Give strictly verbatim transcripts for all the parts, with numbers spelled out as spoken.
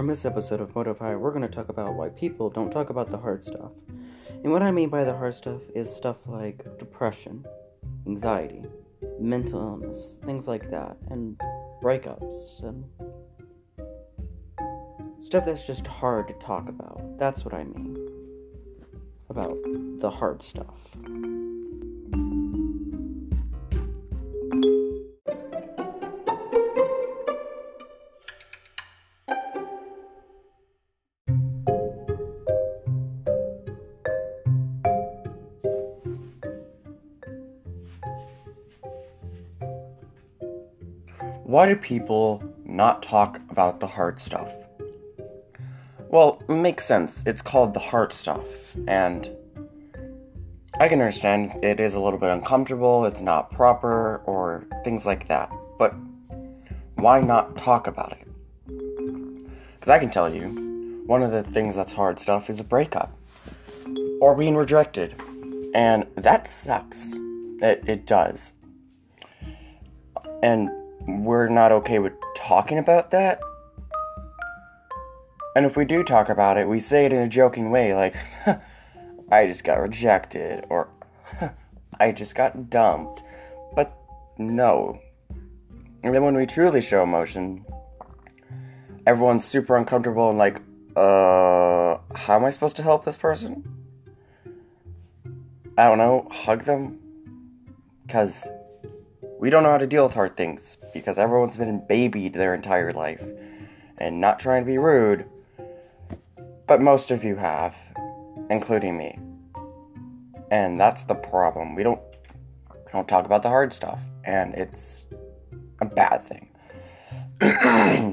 On this episode of Modify, we're going to talk about why people don't talk about the hard stuff. And what I mean by the hard stuff is stuff like depression, anxiety, mental illness, things like that, and breakups, and stuff that's just hard to talk about. That's what I mean about the hard stuff. Why do people not talk about the hard stuff? Well, it makes sense. It's called the hard stuff, and I can understand it is a little bit uncomfortable, it's not proper, or things like that. But why not talk about it? Because I can tell you, one of the things that's hard stuff is a breakup, or being rejected, and that sucks. It, it does. And we're not okay with talking about that. And if we do talk about it, we say it in a joking way, like, huh, I just got rejected, or huh, I just got dumped. But no. And then when we truly show emotion, everyone's super uncomfortable and like, uh, how am I supposed to help this person? I don't know, hug them? 'Cause we don't know how to deal with hard things, because everyone's been babied their entire life, and not trying to be rude, but most of you have, including me, and that's the problem. We don't, we don't talk about the hard stuff, and it's a bad thing.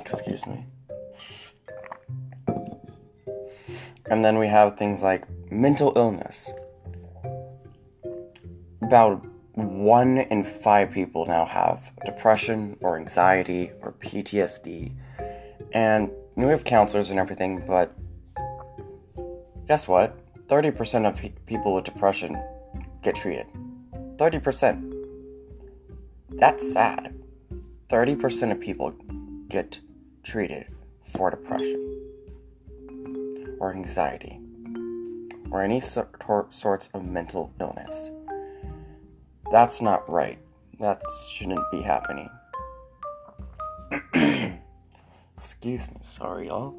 Excuse me. And then we have things like mental illness. About One in five people now have depression or anxiety or P T S D, and we have counselors and everything, but guess what? thirty percent of pe- people with depression get treated. thirty percent. That's sad. thirty percent of people get treated for depression or anxiety or any so- tor- sorts of mental illness. That's not right. That shouldn't be happening. Excuse me, sorry y'all.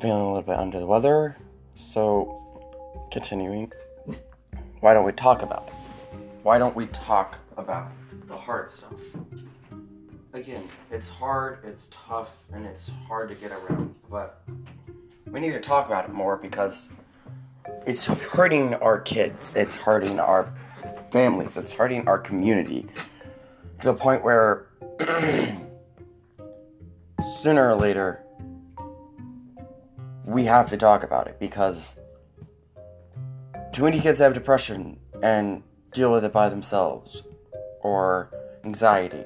Feeling a little bit under the weather. So, continuing. Why don't we talk about it? Why don't we talk about the hard stuff? Again, it's hard, it's tough, and it's hard to get around. But we need to talk about it more, because it's hurting our kids. It's hurting our families, it's hurting our community, to the point where sooner or later we have to talk about it, because too many kids have depression and deal with it by themselves, or anxiety,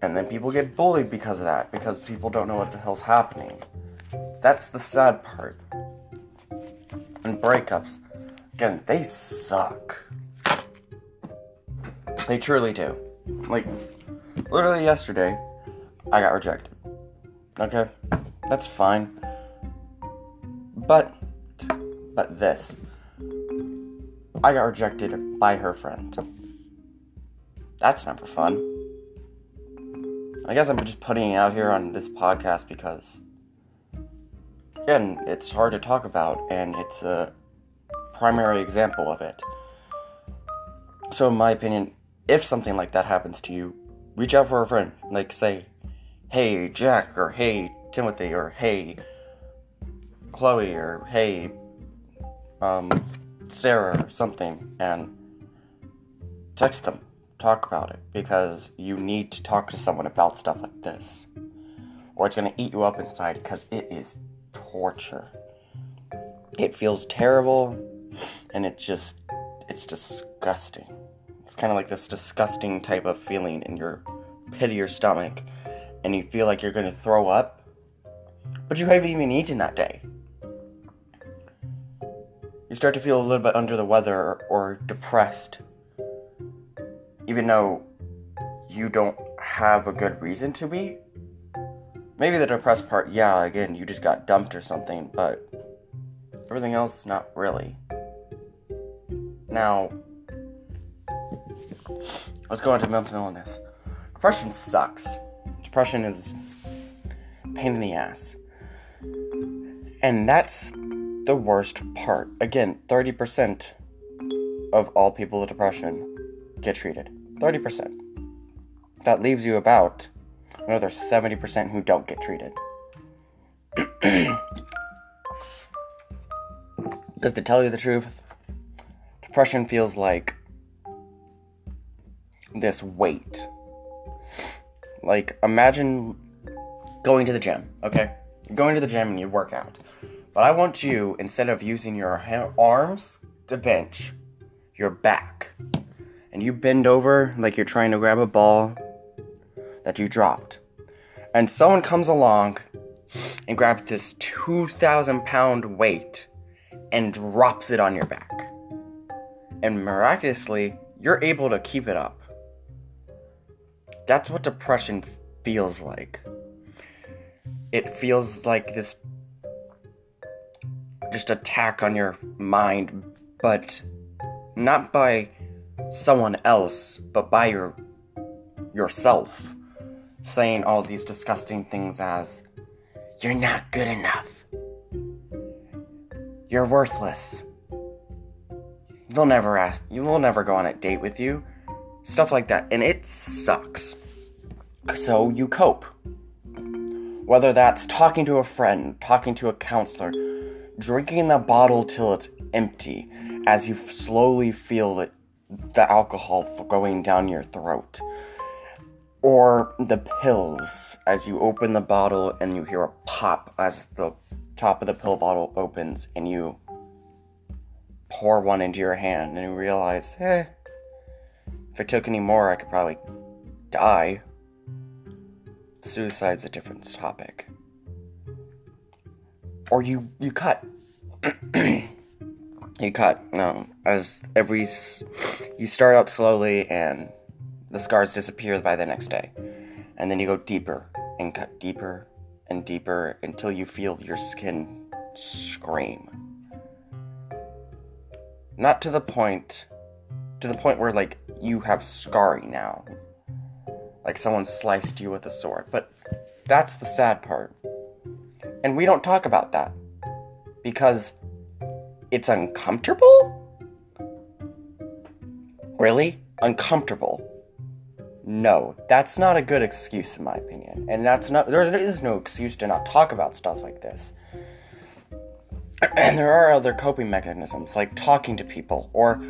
and then people get bullied because of that, because people don't know what the hell's happening. That's the sad part. And breakups, again, they suck. They truly do. Like, literally yesterday, I got rejected. Okay? That's fine. But, but this. I got rejected by her friend. That's never fun. I guess I'm just putting it out here on this podcast because, again, it's hard to talk about, and it's a primary example of it. So, in my opinion, if something like that happens to you, reach out for a friend. Like, say, hey, Jack, or hey, Timothy, or hey, Chloe, or hey, um, Sarah, or something, and text them. Talk about it, because you need to talk to someone about stuff like this, or it's going to eat you up inside, because it is torture. It feels terrible, and it just, it's disgusting. It's kind of like this disgusting type of feeling in your pit of your stomach, and you feel like you're going to throw up, but you haven't even eaten that day. You start to feel a little bit under the weather or depressed, even though you don't have a good reason to be, Maybe the depressed part, yeah, again, you just got dumped or something, but everything else, not really. Now, let's go into mental illness. Depression sucks. Depression is a pain in the ass. And that's the worst part. Again, thirty percent of all people with depression get treated. thirty percent. That leaves you about another seventy percent who don't get treated. Because to tell you the truth, depression feels like this weight. Like, imagine going to the gym, okay? You're going to the gym and you work out. But I want you, instead of using your ha- arms to bench, your back. And you bend over like you're trying to grab a ball that you dropped. And someone comes along and grabs this two thousand pound weight and drops it on your back. And miraculously, you're able to keep it up. That's what depression feels like. It feels like this just attack on your mind, but not by someone else, but by your yourself. Saying all these disgusting things as, you're not good enough. You're worthless. They'll never ask, you'll never go on a date with you. Stuff like that, and it sucks. So you cope. Whether that's talking to a friend, talking to a counselor, drinking the bottle till it's empty, as you slowly feel it, the alcohol going down your throat. Or the pills, as you open the bottle and you hear a pop as the top of the pill bottle opens and you pour one into your hand and you realize, eh, if I took any more, I could probably die. Suicide's a different topic. Or you, you cut. you cut, no, as every, you start out slowly and the scars disappear by the next day. And then you go deeper and cut deeper and deeper until you feel your skin scream. Not to the point, to the point where, like, you have scarring now. Like someone sliced you with a sword. But that's the sad part. And we don't talk about that. Because it's uncomfortable? Really? Uncomfortable. No, that's not a good excuse in my opinion. And that's not, there is no excuse to not talk about stuff like this. And there are other coping mechanisms, like talking to people, or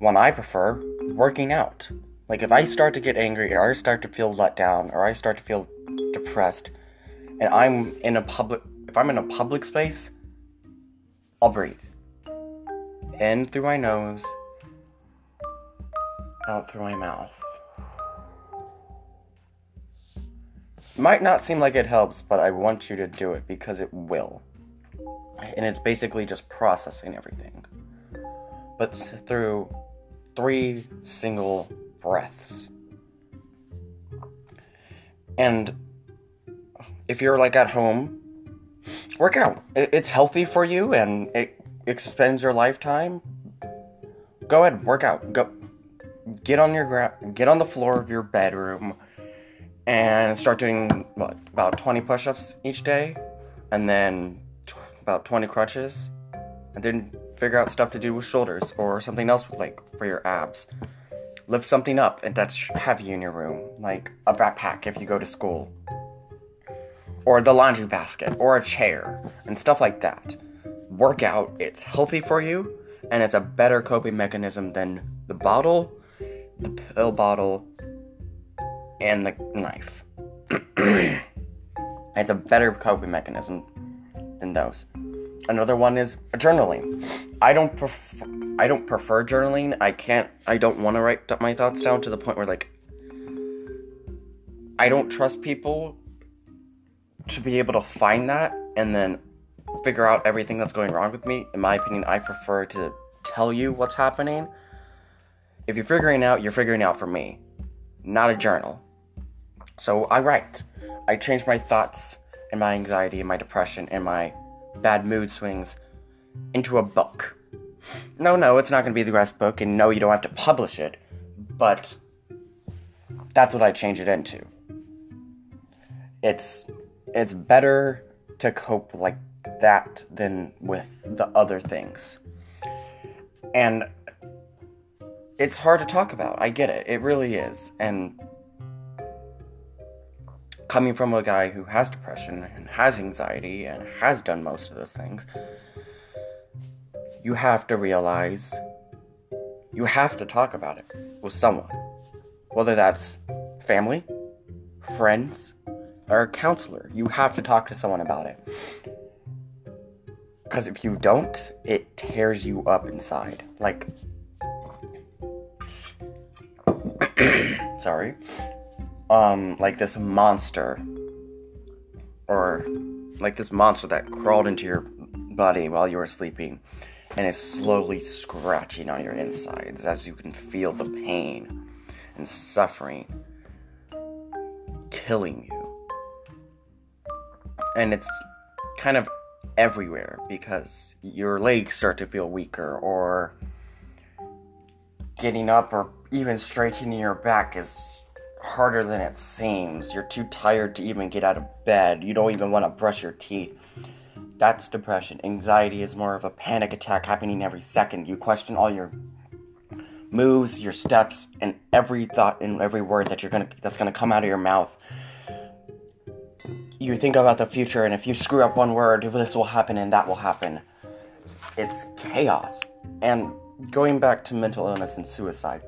one I prefer, working out. Like if I start to get angry, or I start to feel let down, or I start to feel depressed, and I'm in a public, if I'm in a public space, I'll breathe. In through my nose, out through my mouth. Might not seem like it helps, but I want you to do it because it will. And it's basically just processing everything. But through three single breaths. And if you're like at home, work out. It's healthy for you and it extends your lifetime. Go ahead, work out. Go get on your gra- get on the floor of your bedroom. And start doing, what, about twenty push-ups each day, and then tw- about twenty crunches, and then figure out stuff to do with shoulders, or something else with, like, for your abs. Lift something up, and that's heavy in your room, like a backpack if you go to school, or the laundry basket, or a chair, and stuff like that. Work out, it's healthy for you, and it's a better coping mechanism than the bottle, the pill bottle, and the knife. It's a better coping mechanism than those. Another one is journaling. I don't prefer, I don't prefer journaling. I can't, I don't want to write my thoughts down to the point where, like, I don't trust people to be able to find that and then figure out everything that's going wrong with me. In my opinion, I prefer to tell you what's happening. If you're figuring out, you're figuring out for me. Not a journal. So I write. I change my thoughts and my anxiety and my depression and my bad mood swings into a book. No, no, it's not going to be the best book, and no, you don't have to publish it, but that's what I change it into. It's it's better to cope like that than with the other things. And it's hard to talk about. I get it. It really is. And coming from a guy who has depression and has anxiety and has done most of those things, you have to realize you have to talk about it with someone. Whether that's family, friends, or a counselor, you have to talk to someone about it. Because if you don't, it tears you up inside. Like, sorry, um, like this monster, or like this monster that crawled into your body while you were sleeping and is slowly scratching on your insides as you can feel the pain and suffering killing you. And it's kind of everywhere because your legs start to feel weaker, or getting up or even straightening your back is harder than it seems. You're too tired to even get out of bed. You don't even want to brush your teeth. That's depression. Anxiety is more of a panic attack happening every second. You question all your moves, your steps, and every thought and every word that you're gonna that's gonna come out of your mouth. You think about the future, and if you screw up one word, this will happen and that will happen. It's chaos. And going back to mental illness and suicide,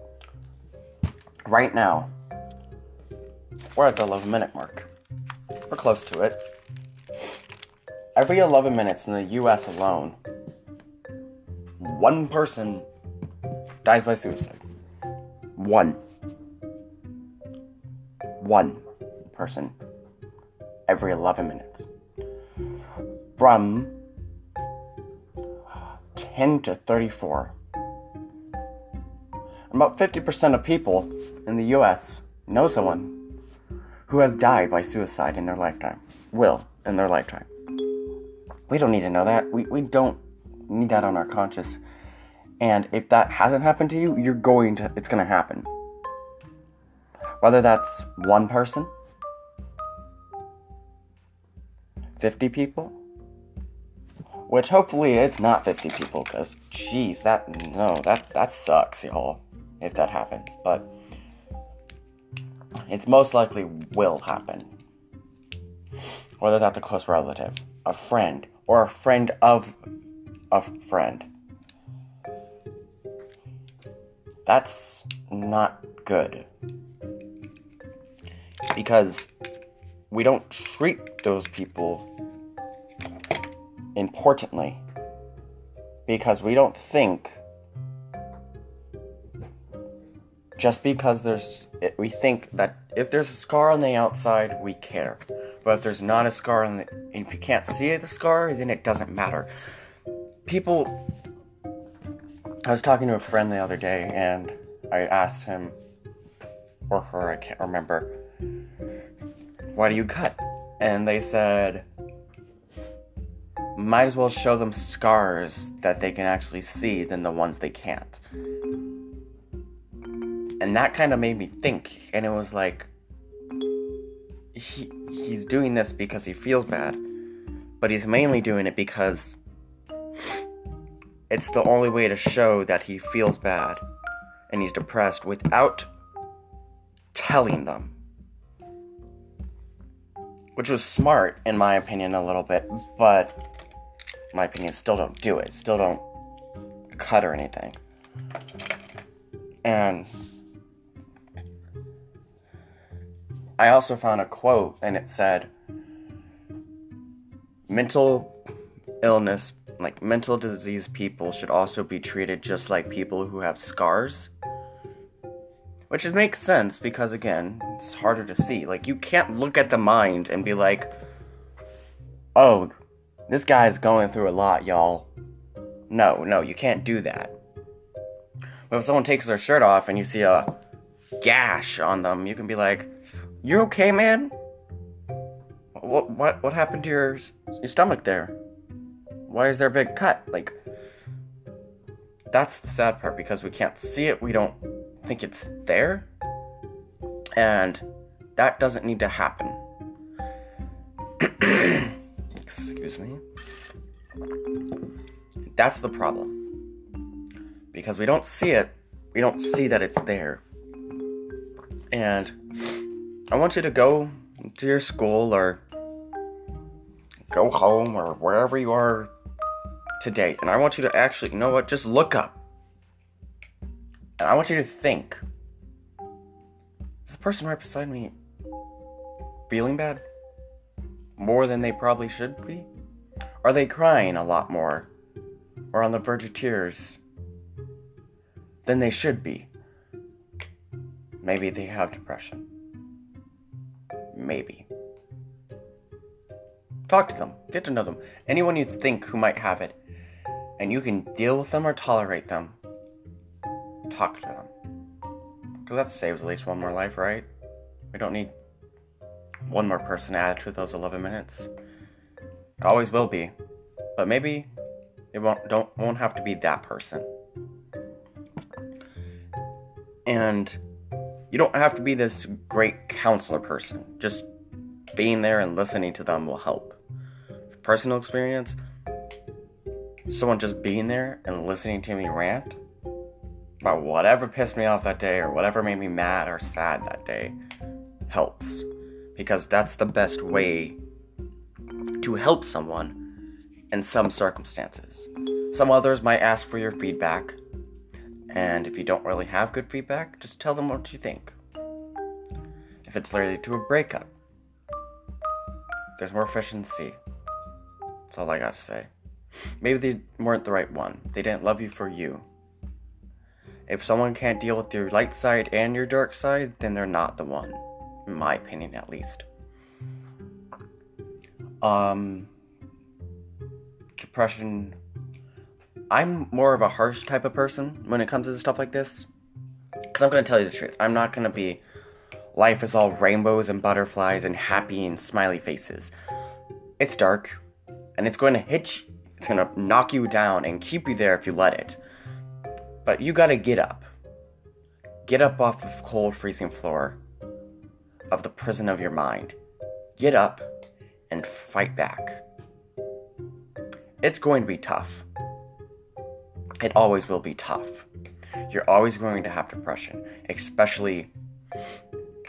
right now, we're at the eleven minute mark. We're close to it. Every eleven minutes in the U S alone, one person dies by suicide. One. One person. Every eleven minutes. From ten to thirty-four. About fifty percent of people in the U S know someone who has died by suicide in their lifetime. Will, in their lifetime. We don't need to know that. We we don't need that on our conscience. And if that hasn't happened to you, you're going to, it's going to happen. Whether that's one person, fifty people, which hopefully it's not fifty people, because, geez, that, no, that, that sucks, y'all, if that happens, but it's most likely will happen, whether that's a close relative, a friend, or a friend of a friend. That's not good, because we don't treat those people importantly, because we don't think, just because there's, we think that if there's a scar on the outside, we care, but if there's not a scar on the, and if you can't see the scar, then it doesn't matter. People, I was talking to a friend the other day, and I asked him, or her, I can't remember, why do you cut? And they said, might as well show them scars that they can actually see than the ones they can't. And that kind of made me think. And it was like, he he's doing this because he feels bad, but he's mainly doing it because it's the only way to show that he feels bad and he's depressed without telling them. Which was smart, in my opinion, a little bit, but in my opinion, still don't do it. Still don't cut or anything. And I also found a quote, and it said, mental illness, like mental disease people should also be treated just like people who have scars. Which it makes sense, because, again, it's harder to see. Like, you can't look at the mind and be like, oh, this guy's going through a lot, y'all. No, no, you can't do that. But if someone takes their shirt off and you see a gash on them, you can be like, You're okay, man? What what what happened to your your stomach there? Why is there a big cut? Like, that's the sad part, because we can't see it. We don't think it's there. And that doesn't need to happen. Excuse me. That's the problem. Because we don't see it. We don't see that it's there. And I want you to go to your school or go home or wherever you are today. And I want you to actually, you know what? Just look up. And I want you to think. Is the person right beside me feeling bad? More than they probably should be? Are they crying a lot more? Or on the verge of tears than they should be? Maybe they have depression. Maybe. Talk to them. Get to know them. Anyone you think who might have it. And you can deal with them or tolerate them. Talk to them. Because that saves at least one more life, right? We don't need one more person added to those eleven minutes. It always will be. But maybe it won't, don't, won't have to be that person. And you don't have to be this great counselor person. Just being there and listening to them will help. Personal experience, someone just being there and listening to me rant about whatever pissed me off that day or whatever made me mad or sad that day helps. Because that's the best way to help someone in some circumstances. Some others might ask for your feedback. And if you don't really have good feedback, just tell them what you think. If it's related to a breakup, there's more fish in the sea. That's all I gotta say. Maybe they weren't the right one. They didn't love you for you. If someone can't deal with your light side and your dark side, then they're not the one. In my opinion, at least. Um, depression... I'm more of a harsh type of person when it comes to stuff like this. Because I'm going to tell you the truth. I'm not going to be, life is all rainbows and butterflies and happy and smiley faces. It's dark. And it's going to hit you. It's going to knock you down and keep you there if you let it. But you got to get up. Get up off the cold, freezing floor of the prison of your mind. Get up and fight back. It's going to be tough. It always will be tough. You're always going to have depression, especially,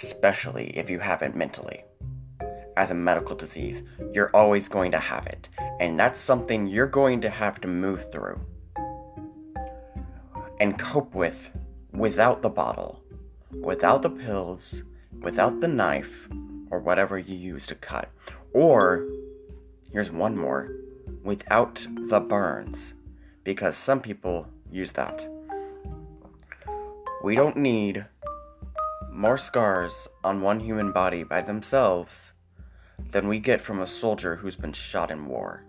especially if you have it mentally. As a medical disease, you're always going to have it. And that's something you're going to have to move through and cope with without the bottle, without the pills, without the knife, or whatever you use to cut. Or, here's one more, without the burns. Because some people use that. We don't need more scars on one human body by themselves than we get from a soldier who's been shot in war.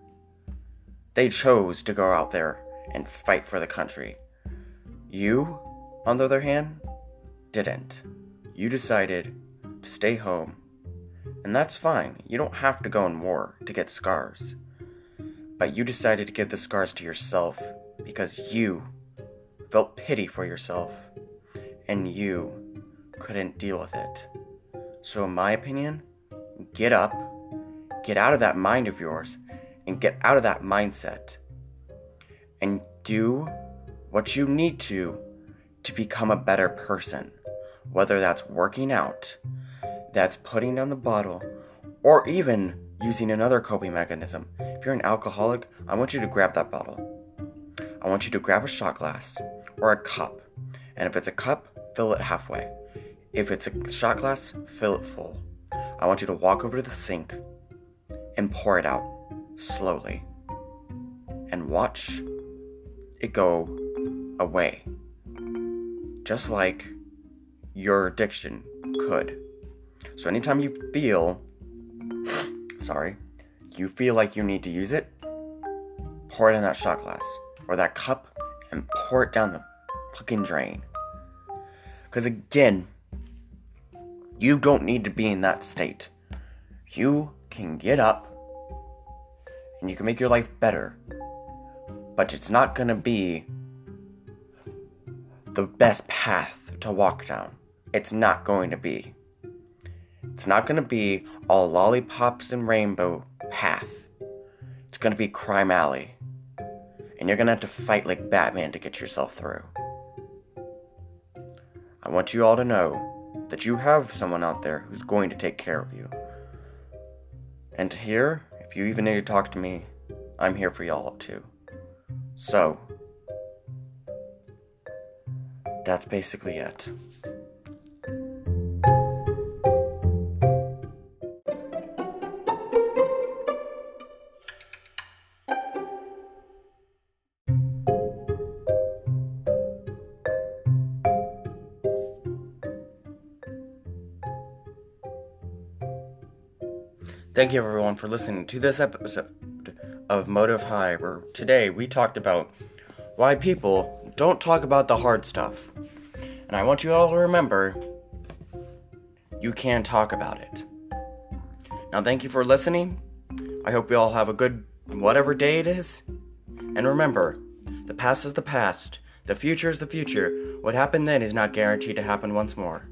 They chose to go out there and fight for the country. You, on the other hand, didn't. You decided to stay home. And that's fine. You don't have to go in war to get scars. But you decided to give the scars to yourself because you felt pity for yourself and you couldn't deal with it. So in my opinion, get up, get out of that mind of yours and get out of that mindset and do what you need to to become a better person. Whether that's working out, that's putting down the bottle, or even using another coping mechanism. If you're an alcoholic, I want you to grab that bottle. I want you to grab a shot glass or a cup. And if it's a cup, fill it halfway. If it's a shot glass, fill it full. I want you to walk over to the sink and pour it out slowly. And watch it go away. Just like your addiction could. So anytime you feel... Sorry, you feel like you need to use it, pour it in that shot glass or that cup and pour it down the fucking drain. Because again, You don't need to be in that state. You can get up and you can make your life better, but it's not going to be the best path to walk down. It's not going to be. It's not going to be all lollipops and rainbow path. It's going to be Crime Alley. And you're going to have to fight like Batman to get yourself through. I want you all to know that you have someone out there who's going to take care of you. And here, if you even need to talk to me, I'm here for y'all too. So, that's basically it. Thank you everyone for listening to this episode of Modify, where today we talked about why people don't talk about the hard stuff. And I want you all to remember, you can talk about it. Now thank you for listening. I hope you all have a good whatever day it is. And remember, the past is the past, the future is the future. What happened then is not guaranteed to happen once more.